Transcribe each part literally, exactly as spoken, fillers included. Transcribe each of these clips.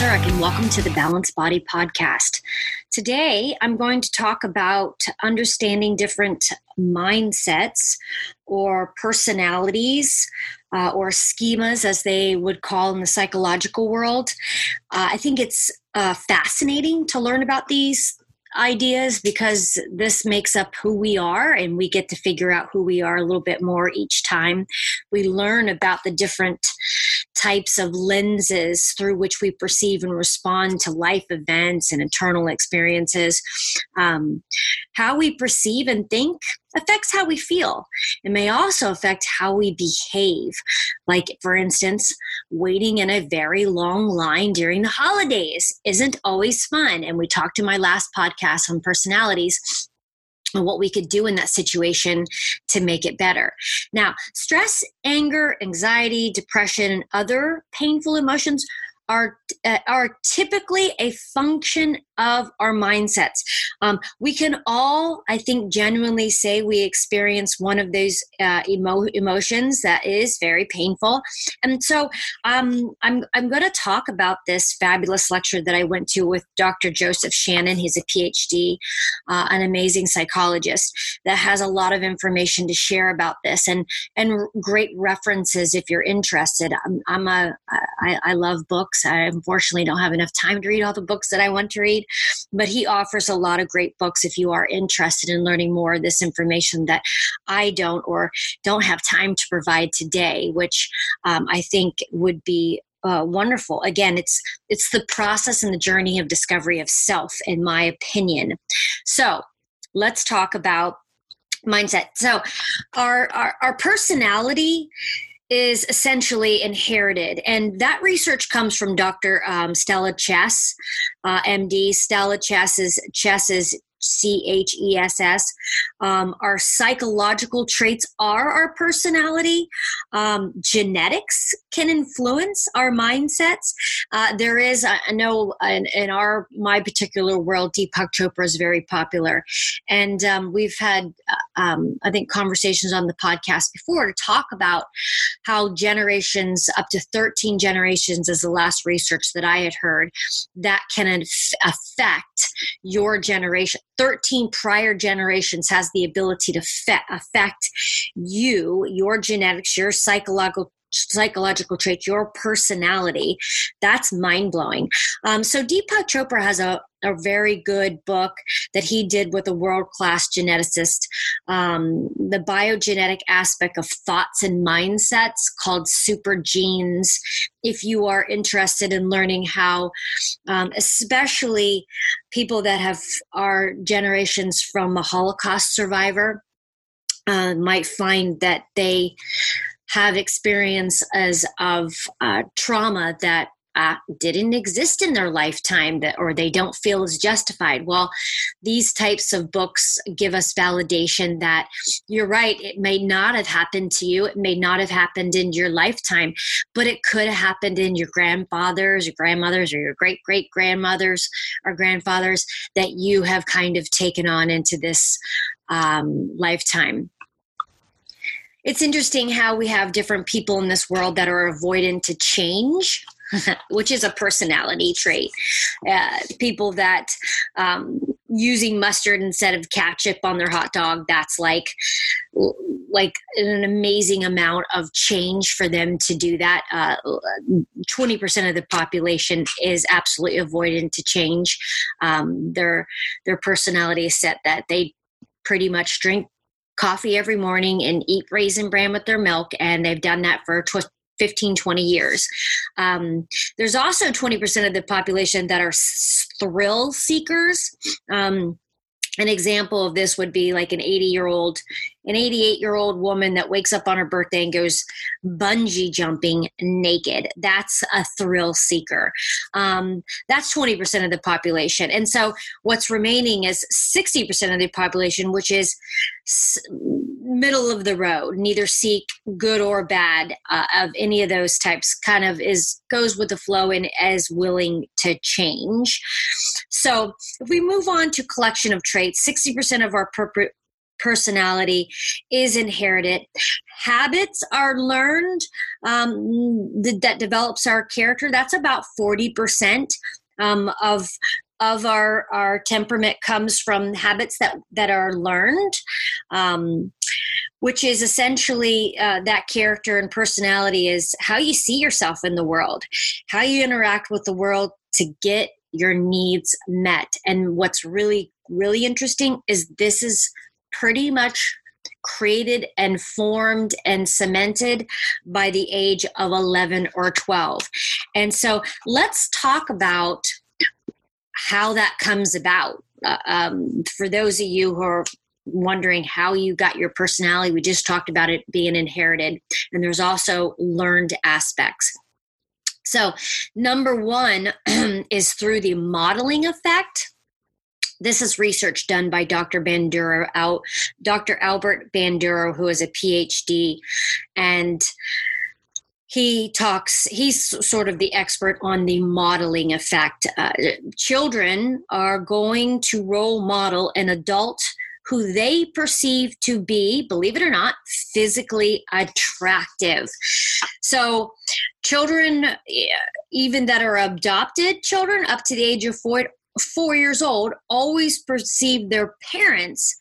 Zurich, and welcome to the Balanced Body Podcast. Today, I'm going to talk about understanding different mindsets or personalities uh, or schemas, as they would call in the psychological world. Uh, I think it's uh, fascinating to learn about these ideas because this makes up who we are, and we get to figure out who we are a little bit more each time. We learn about the different types of lenses through which we perceive and respond to life events and internal experiences. Um, how we perceive and think affects how we feel. It may also affect how we behave. Like, for instance, waiting in a very long line during the holidays isn't always fun. And we talked in my last podcast on personalities and what we could do in that situation to make it better. Now, stress, anger, anxiety, depression, and other painful emotions are uh, are typically a function of our mindsets. Um, we can all, I think, genuinely say we experience one of those uh, emo- emotions that is very painful. And so um, I'm I'm going to talk about this fabulous lecture that I went to with Doctor Joseph Shannon. He's a P H D, uh, an amazing psychologist that has a lot of information to share about this, and and great references if you're interested. I'm, I'm a I, I love books. I unfortunately don't have enough time to read all the books that I want to read, but he offers a lot of great books if you are interested in learning more of this information that I don't or don't have time to provide today, which um, I think would be uh, wonderful. Again, it's it's the process and the journey of discovery of self, in my opinion. So let's talk about mindset. So our our, our personality is essentially inherited. And that research comes from Doctor Um, Stella Chess, uh, M D. Stella Chess is, Chess is C H E S S. Um, our psychological traits are our personality. Um, genetics can influence our mindsets. Uh, there is, I know in, in our my particular world, Deepak Chopra is very popular. And um, we've had, um, I think, conversations on the podcast before to talk about how generations, up to thirteen generations is the last research that I had heard, that can inf- affect your generation. thirteen prior generations has the ability to fe- affect you, your genetics, your psychological psychological trait, your personality. That's mind-blowing. Um, so Deepak Chopra has a, a very good book that he did with a world-class geneticist, um, the biogenetic aspect of thoughts and mindsets, called Super Genes. If you are interested in learning how, um, especially people that have are generations from a Holocaust survivor, uh, might find that they have experiences of uh, trauma that uh, didn't exist in their lifetime, that or they don't feel is justified. Well, these types of books give us validation that you're right. It may not have happened to you. It may not have happened in your lifetime, but it could have happened in your grandfathers, your grandmothers, or your great-great-grandmothers or grandfathers that you have kind of taken on into this um, lifetime. It's interesting how we have different people in this world that are avoidant to change, which is a personality trait. Uh, people that um, using mustard instead of ketchup on their hot dog, that's like like an amazing amount of change for them to do that. Uh, twenty percent of the population is absolutely avoidant to change. Um, their, their personality is set that they pretty much drink coffee every morning and eat Raisin Bran with their milk, and they've done that for fifteen, twenty years. Um, there's also twenty percent of the population that are thrill seekers. Um, an example of this would be like an eighty-year-old, an eighty-eight-year-old woman that wakes up on her birthday and goes bungee jumping naked. That's a thrill seeker. Um, that's twenty percent of the population. And so what's remaining is sixty percent of the population, which is s- middle of the road, neither seek good or bad uh, of any of those types, kind of is goes with the flow and is willing to change. So if we move on to collection of traits, sixty percent of our purpose personality is inherited. Habits are learned, um, th- that develops our character. That's about forty percent um, of of our, our temperament comes from habits that, that are learned, um, which is essentially uh, that character and personality is how you see yourself in the world, how you interact with the world to get your needs met. And what's really, really interesting is this is pretty much created and formed and cemented by the age of eleven or twelve. And so let's talk about how that comes about. Uh, um, for those of you who are wondering how you got your personality, we just talked about it being inherited, and there's also learned aspects. So number one is through the modeling effect. This is research done by Doctor Bandura, out Doctor Albert Bandura, who is a P H D, and he talks, he's sort of the expert on the modeling effect. Uh, children are going to role model an adult who they perceive to be, believe it or not, physically attractive. So children, even that are adopted children up to the age of four, four years old, always perceive their parents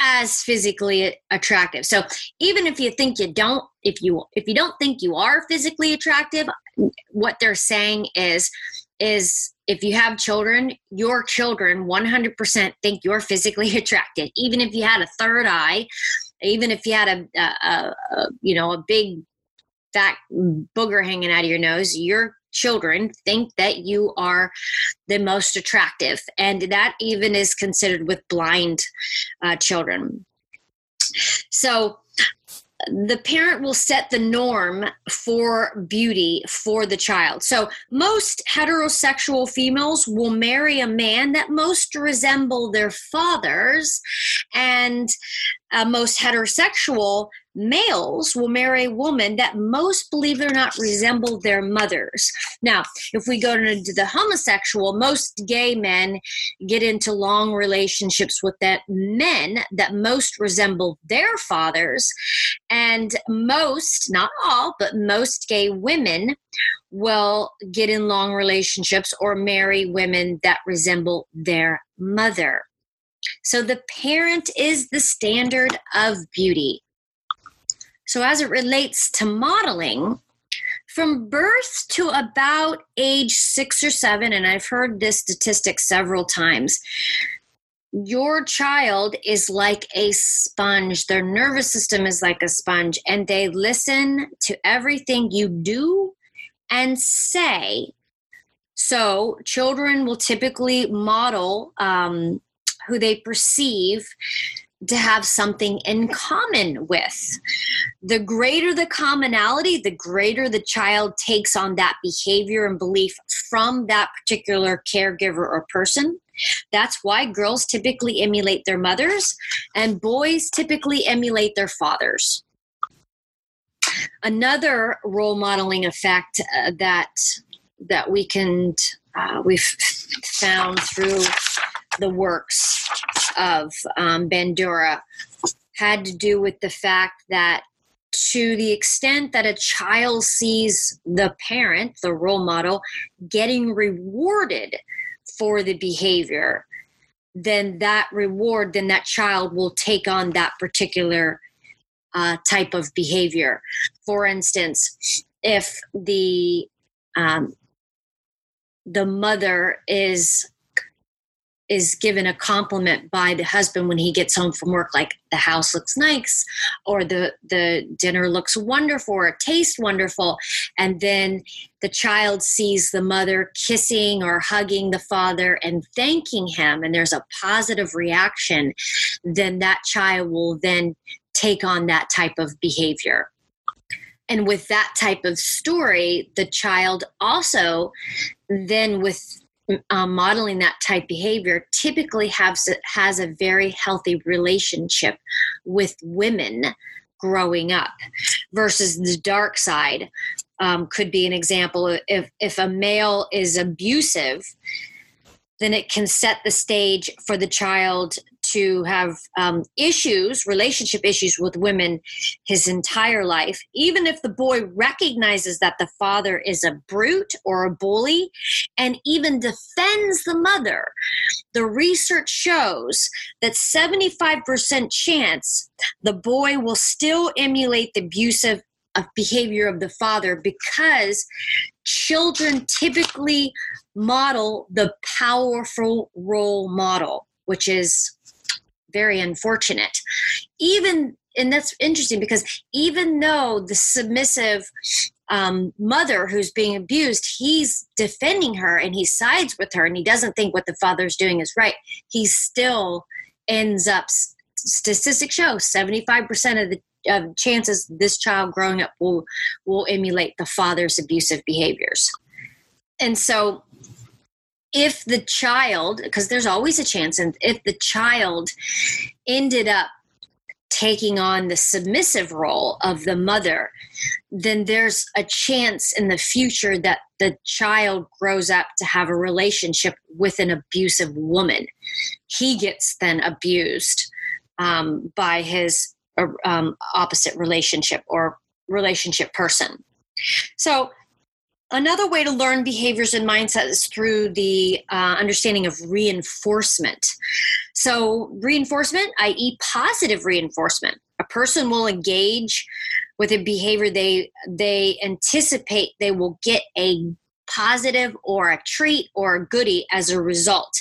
as physically attractive. So even if you think you don't, if you if you don't think you are physically attractive, what they're saying is, is if you have children, your children one hundred percent think you're physically attractive. Even if you had a third eye, even if you had a, a, a you know, a big fat booger hanging out of your nose, your children think that you are the most attractive. And that even is considered with blind uh, children. So the parent will set the norm for beauty for the child. So most heterosexual females will marry a man that most resemble their fathers, and uh, most heterosexual males will marry a woman that most, believe it or not, resemble their mothers. Now, if we go to the homosexual, most gay men get into long relationships with that men that most resemble their fathers, and most, not all, but most gay women will get in long relationships or marry women that resemble their mother. So the parent is the standard of beauty. So as it relates to modeling, from birth to about age six or seven, and I've heard this statistic several times, your child is like a sponge. Their nervous system is like a sponge, and they listen to everything you do and say. So children will typically model um, who they perceive to have something in common with. The greater the commonality, the greater the child takes on that behavior and belief from that particular caregiver or person. That's why girls typically emulate their mothers and boys typically emulate their fathers. Another role modeling effect uh, that that we can uh, we've found through the works of um, Bandura had to do with the fact that to the extent that a child sees the parent, the role model, getting rewarded for the behavior, then that reward, then that child will take on that particular uh, type of behavior. For instance, if the um, the mother is is given a compliment by the husband when he gets home from work, like the house looks nice, or the, the dinner looks wonderful, or it tastes wonderful. And then the child sees the mother kissing or hugging the father and thanking him, and there's a positive reaction, then that child will then take on that type of behavior. And with that type of story, the child also then with Um, modeling that type behavior typically has, has a very healthy relationship with women growing up, versus the dark side um, could be an example. If, if a male is abusive, then it can set the stage for the child to have um, issues, relationship issues with women his entire life. Even if the boy recognizes that the father is a brute or a bully and even defends the mother, the research shows that seventy-five percent chance the boy will still emulate the abusive of behavior of the father, because children typically model the powerful role model, which is very unfortunate. Even, and that's interesting, because even though the submissive um, mother who's being abused, he's defending her and he sides with her and he doesn't think what the father's doing is right, he still ends up, statistics show seventy-five percent of the Of chances this child growing up will will emulate the father's abusive behaviors. And so if the child, because there's always a chance, and if the child ended up taking on the submissive role of the mother, then there's a chance in the future that the child grows up to have a relationship with an abusive woman. He gets then abused um, by his Or, um, opposite relationship or relationship person. So another way to learn behaviors and mindset is through the uh, understanding of reinforcement. So reinforcement, that is positive reinforcement. A person will engage with a behavior they they anticipate they will get a positive or a treat or a goodie as a result.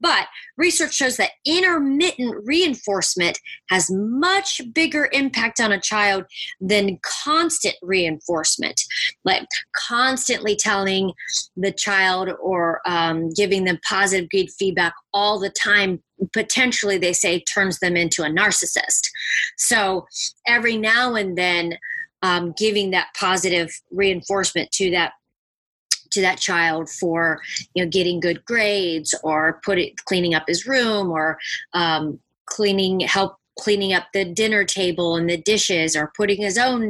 But research shows that intermittent reinforcement has much bigger impact on a child than constant reinforcement, like constantly telling the child or um, giving them positive, good feedback all the time. Potentially, they say, turns them into a narcissist. So every now and then, um, giving that positive reinforcement to that to that child for, you know, getting good grades or put it, cleaning up his room or um, cleaning, help cleaning up the dinner table and the dishes, or putting his own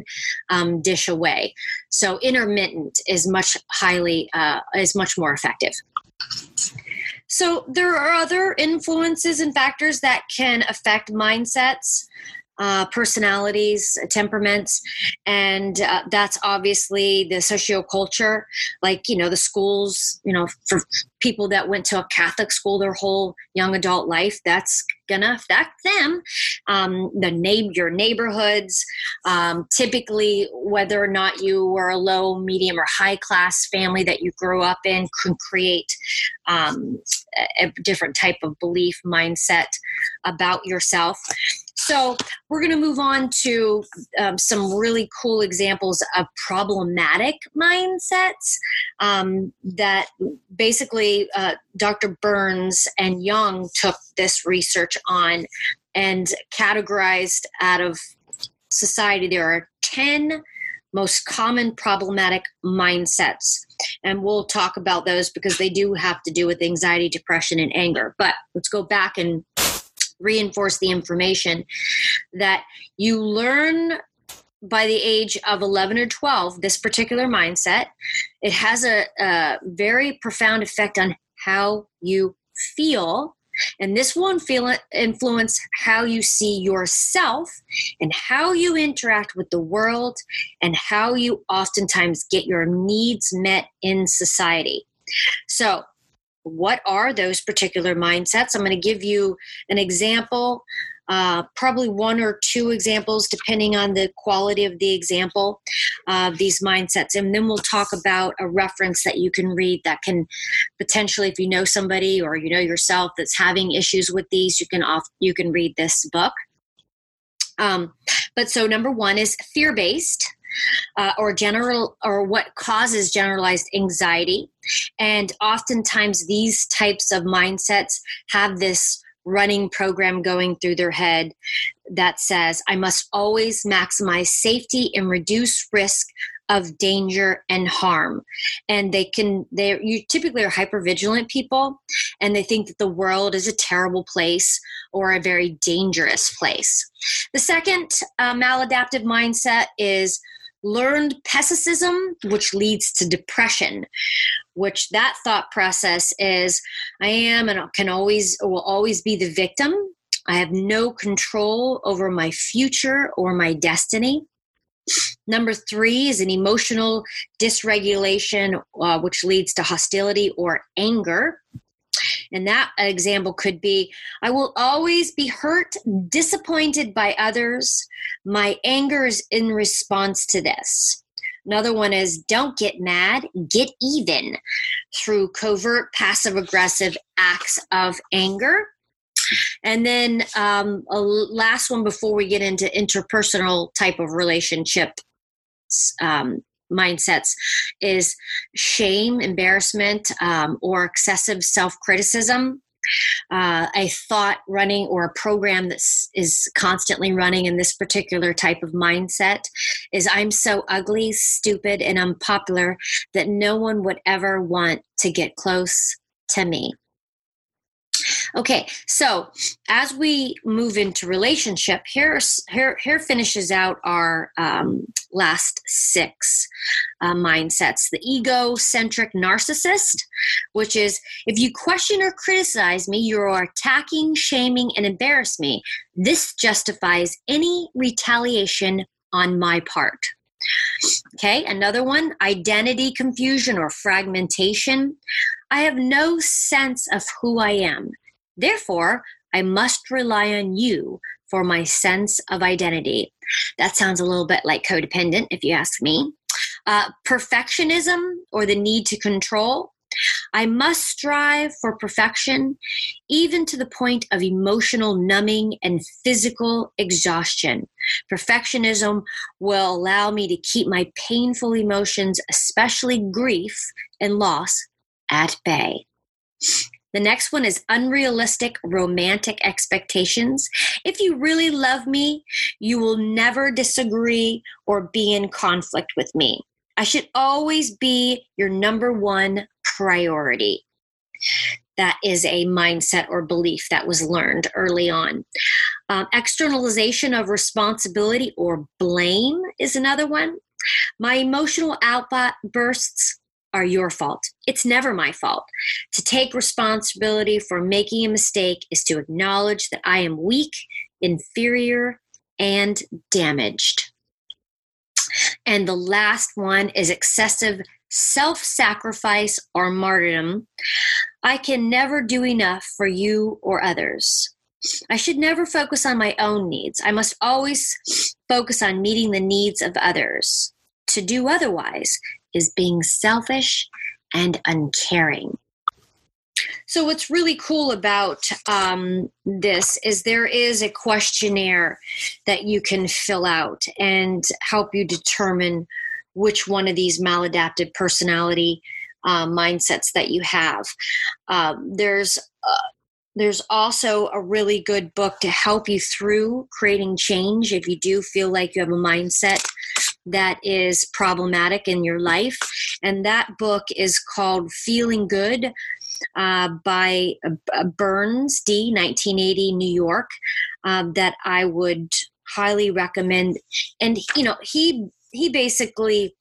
um, dish away. So intermittent is much highly, uh, is much more effective. So there are other influences and factors that can affect mindsets, Uh, personalities, temperaments, and uh, that's obviously the socioculture, like, you know, the schools, you know, for people that went to a Catholic school their whole young adult life, that's gonna affect them. Um, the name, your neighborhoods, um, typically whether or not you were a low, medium, or high class family that you grew up in can create um, a different type of belief, mindset about yourself. So we're going to move on to um, some really cool examples of problematic mindsets um, that basically uh, Doctor Burns and Young took this research on and categorized out of society. There are ten most common problematic mindsets, and we'll talk about those because they do have to do with anxiety, depression, and anger. But let's go back and reinforce the information that you learn by the age of eleven or twelve, this particular mindset. It has a, a very profound effect on how you feel, and this will influence how you see yourself and how you interact with the world and how you oftentimes get your needs met in society. So what are those particular mindsets? I'm going to give you an example, uh, probably one or two examples, depending on the quality of the example of uh, these mindsets. And then we'll talk about a reference that you can read that can potentially, if you know somebody or you know yourself that's having issues with these, you can off, you can read this book. Um, but so number one is fear-based. Uh, or general, or what causes generalized anxiety. And oftentimes these types of mindsets have this running program going through their head that says, I must always maximize safety and reduce risk of danger and harm. And they can, they you typically are hypervigilant people, and they think that the world is a terrible place or a very dangerous place. The second uh, maladaptive mindset is learned pessimism, which leads to depression, which that thought process is, I am and can always, will always be the victim. I have no control over my future or my destiny. Number three is an emotional dysregulation, uh, which leads to hostility or anger. And that example could be, I will always be hurt, disappointed by others. My anger is in response to this. Another one is, don't get mad, get even, through covert, passive-aggressive acts of anger. And then um, a last one before we get into interpersonal type of relationship um, mindsets is shame, embarrassment, um, or excessive self-criticism. Uh, a thought running or a program that is constantly running in this particular type of mindset is, I'm so ugly, stupid, and unpopular that no one would ever want to get close to me. Okay, so as we move into relationship, here, here, here finishes out our um, last six uh, mindsets. The egocentric narcissist, which is, if you question or criticize me, you are attacking, shaming, and embarrass me. This justifies any retaliation on my part. Okay, another one, identity confusion or fragmentation. I have no sense of who I am. Therefore, I must rely on you for my sense of identity. That sounds a little bit like codependent, if you ask me. Uh, perfectionism or the need to control. I must strive for perfection, even to the point of emotional numbing and physical exhaustion. Perfectionism will allow me to keep my painful emotions, especially grief and loss, at bay. The next one is unrealistic romantic expectations. If you really love me, you will never disagree or be in conflict with me. I should always be your number one priority. That is a mindset or belief that was learned early on. Um, externalization of responsibility or blame is another one. My emotional outbursts are your fault. It's never my fault. To take responsibility for making a mistake is to acknowledge that I am weak, inferior, and damaged. And the last one is excessive self-sacrifice or martyrdom. I can never do enough for you or others. I should never focus on my own needs. I must always focus on meeting the needs of others. To do otherwise is being selfish and uncaring. So what's really cool about um, this is there is a questionnaire that you can fill out and help you determine which one of these maladaptive personality uh, mindsets that you have. Um, there's uh, there's also a really good book to help you through creating change if you do feel like you have a mindset that is problematic in your life. And that book is called Feeling Good uh, by uh, Burns, D, nineteen eighty, New York, uh, that I would highly recommend. And, you know, he he basically,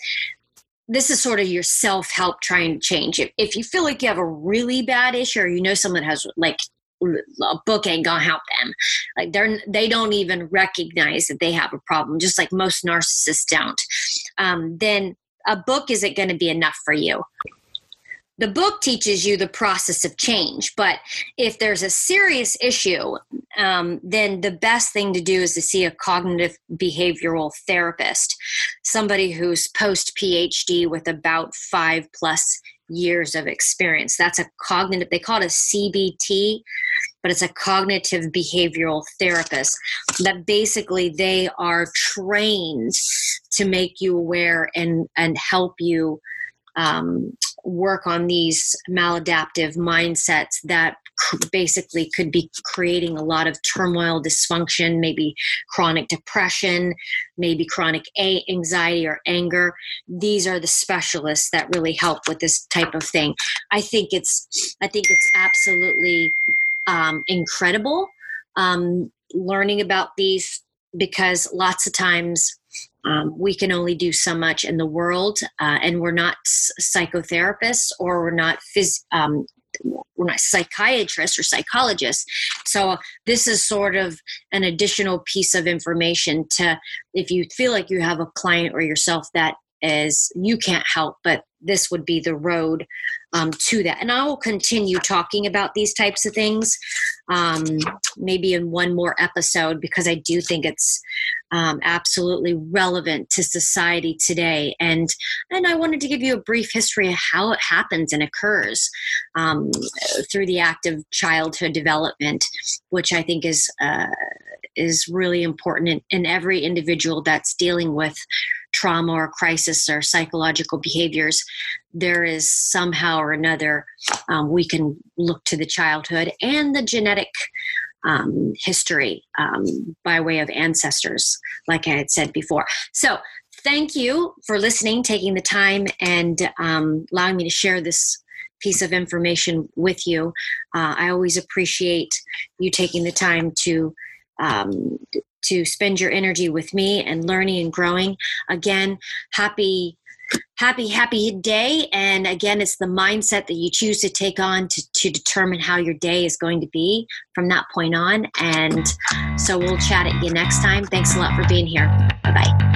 this is sort of your self-help trying to change. If, if you feel like you have a really bad issue or you know someone has like, a book ain't gonna help them. Like they're they don't even recognize that they have a problem, just like most narcissists don't. Um, then a book isn't going to be enough for you. The book teaches you the process of change, but if there's a serious issue, um, then the best thing to do is to see a cognitive behavioral therapist, somebody who's post P H D with about five plus years of experience. That's a cognitive, they call it a C B T, but it's a cognitive behavioral therapist that basically they are trained to make you aware and, and help you um, work on these maladaptive mindsets that basically could be creating a lot of turmoil, dysfunction, maybe chronic depression, maybe chronic anxiety or anger. These are the specialists that really help with this type of thing. I think it's, I think it's absolutely um, incredible um, learning about these, because lots of times Um, we can only do so much in the world, uh, and we're not s- psychotherapists or we're not phys- um, we're not psychiatrists or psychologists. So this is sort of an additional piece of information to, if you feel like you have a client or yourself that is, you can't help, but this would be the road um, to that. And I will continue talking about these types of things, um, maybe in one more episode, because I do think it's um, absolutely relevant to society today. And, and I wanted to give you a brief history of how it happens and occurs um, through the act of childhood development, which I think is, uh, is really important in, in every individual that's dealing with trauma or crisis or psychological behaviors. There is somehow or another, um, we can look to the childhood and the genetic um, history um, by way of ancestors, like I had said before. So thank you for listening, taking the time, and um, allowing me to share this piece of information with you. Uh, I always appreciate you taking the time to um, to spend your energy with me and learning and growing. Again, happy, happy, happy day. And again, it's the mindset that you choose to take on to, to determine how your day is going to be from that point on. And so we'll chat at you next time. Thanks a lot for being here. Bye-bye.